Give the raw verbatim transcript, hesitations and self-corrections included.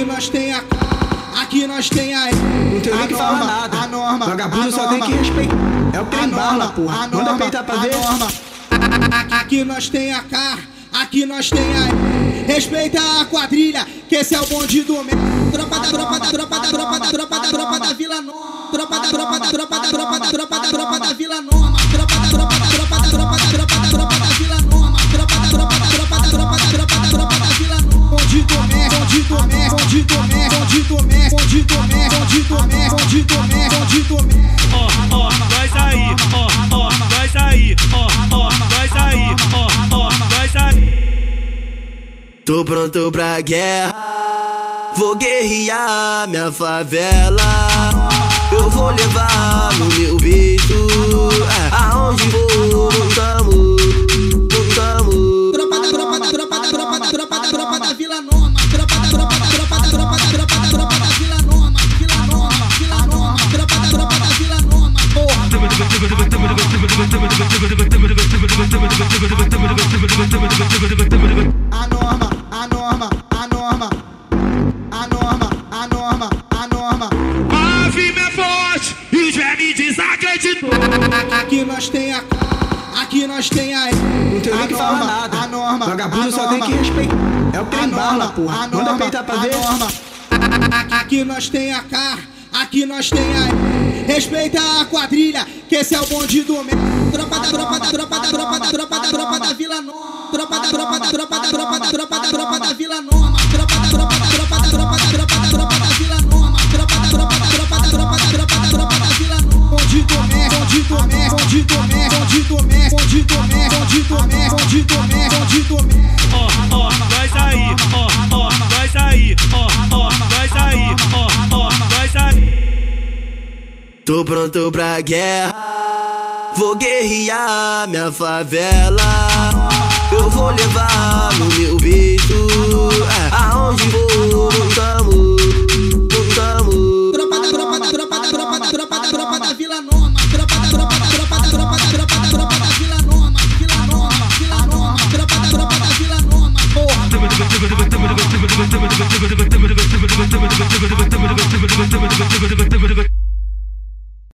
Aqui nós tem a K, aqui nós tem a E. Não tem nem que falar nada. A norma, vagabundo só tem que respeitar. É o que tem bala, porra. Manda peitar pra ver. Aqui nós tem a K, aqui nós tem a E. Respeita a quadrilha, que esse é o bonde do mesmo. Tropa da tropa da tropa da tropa da tropa da tropa da Vila Norma. Tropa da tropa da tropa da tropa da tropa da tropa da Vila Norma. Tropa da tropa da tropa da tropa da tropa da tropa da Vila Norma. Tropa da tropa da tropa da tropa da tropa da tropa da Vila Norma. Bonde do mesmo, bonde do mesmo, bonde do mesmo, bonde do mesmo, bonde do mesmo, bonde do mesmo, bonde do mesmo, bonde do mesmo. Ó, ó, nós aí, ó, ó, nós aí, ó, ó, nós aí, ó, ó, nós aí. Tô pronto pra guerra, vou guerrear minha favela. Eu vou levar no meu peito, aonde vou, não tamo, não tamo. Tropa da tropa da tropa da tropa da tropa da tropa da Vila Norma. Tropa da tropa da tropa da tropa da tropa da tropa da Vila Norma. Vila Norma, Vila Norma. Tropa da tropa da Vila Norma. A norma, a norma, a norma, a norma, a norma, a norma. Aqui nós tem a K, aqui nós tem a E. Não tem nem que falar nada. A norma, vagabundo só tem que respeitar. É o que tem bala, porra. Manda peitar pra ver. Aqui nós tem a K, aqui nós tem a E. Respeita a quadrilha, que esse é o bonde do mesmo. Tropa da tropa da tropa da tropa da tropa da tropa da Vila Norma. Tropa da tropa da tropa da tropa da tropa da tropa da Vila Norma. Tropa da tropa da tropa da tropa da tropa da tropa da Vila Norma. Tropa da tropa da tropa da tropa da tropa da tropa da Vila Norma. Bonde do mesmo, bonde do mesmo, bonde do mesmo, bonde do mesmo, bonde do mesmo, bonde do mesmo, bonde do mesmo, bonde do mesmo. Ó, ó, nós aí, ó, ó, nós aí, ó, ó, nós aí, ó, ó, nós aí. Tô pronto pra guerra, vou guerrear minha favela. Eu vou levar